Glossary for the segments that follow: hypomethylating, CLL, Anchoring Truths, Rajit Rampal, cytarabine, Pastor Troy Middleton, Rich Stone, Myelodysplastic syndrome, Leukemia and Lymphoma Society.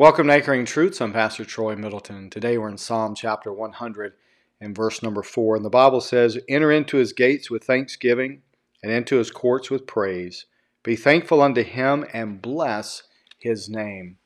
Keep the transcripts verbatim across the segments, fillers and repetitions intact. Welcome to Anchoring Truths. I'm Pastor Troy Middleton. Today we're in Psalm chapter one hundred and verse number four. And the Bible says, "Enter into his gates with thanksgiving and into his courts with praise. Be thankful unto him and bless his name."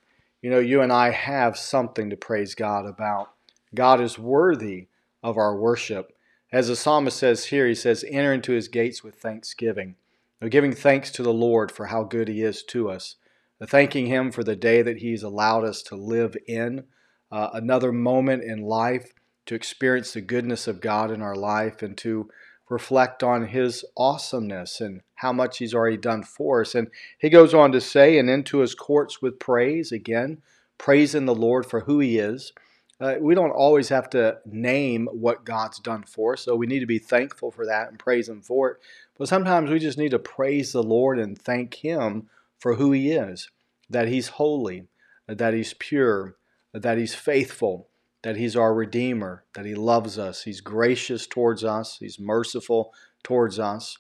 You know, you and I have something to praise God about. God is worthy of our worship. As the psalmist says here, he says, "Enter into his gates with thanksgiving." Now, giving thanks to the Lord for how good he is to us. Thanking him for the day that he's allowed us to live in, uh, another moment in life to experience the goodness of God in our life and to reflect on his awesomeness and how much he's already done for us. And he goes on to say, "And into his courts with praise," again, praising the Lord for who he is. Uh, we don't always have to name what God's done for us, so we need to be thankful for that and praise him for it. But sometimes we just need to praise the Lord and thank him for who he is, that he's holy, that he's pure, that he's faithful, that he's our Redeemer, that he loves us, he's gracious towards us, he's merciful towards us.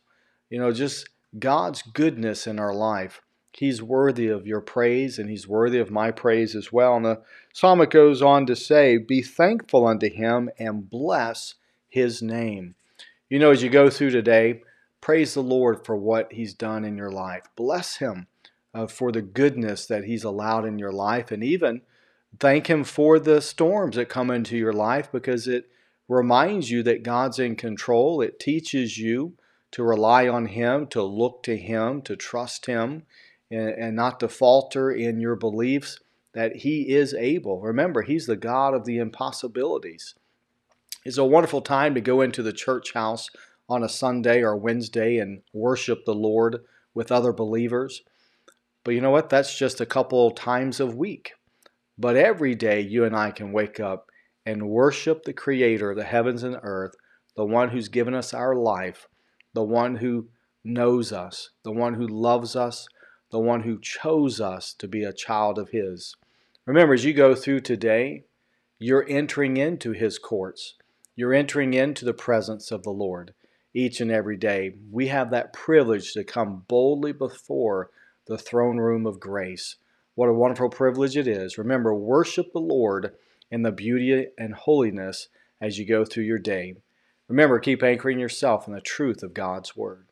You know, just God's goodness in our life. He's worthy of your praise, and he's worthy of my praise as well. And the psalmist goes on to say, "Be thankful unto him and bless his name." You know, as you go through today, praise the Lord for what he's done in your life. Bless him Uh, for the goodness that he's allowed in your life, and even thank him for the storms that come into your life, because it reminds you that God's in control. It teaches you to rely on him, to look to him, to trust him, and, and not to falter in your beliefs that he is able. Remember, he's the God of the impossibilities. It's a wonderful time to go into the church house on a Sunday or Wednesday and worship the Lord with other believers. But you know what? That's just a couple times a week. But every day you and I can wake up and worship the Creator of the heavens and earth, the one who's given us our life, the one who knows us, the one who loves us, the one who chose us to be a child of his. Remember, as you go through today, you're entering into his courts. You're entering into the presence of the Lord each and every day. We have that privilege to come boldly before the throne room of grace. What a wonderful privilege it is. Remember, worship the Lord in the beauty and holiness as you go through your day. Remember, keep anchoring yourself in the truth of God's Word.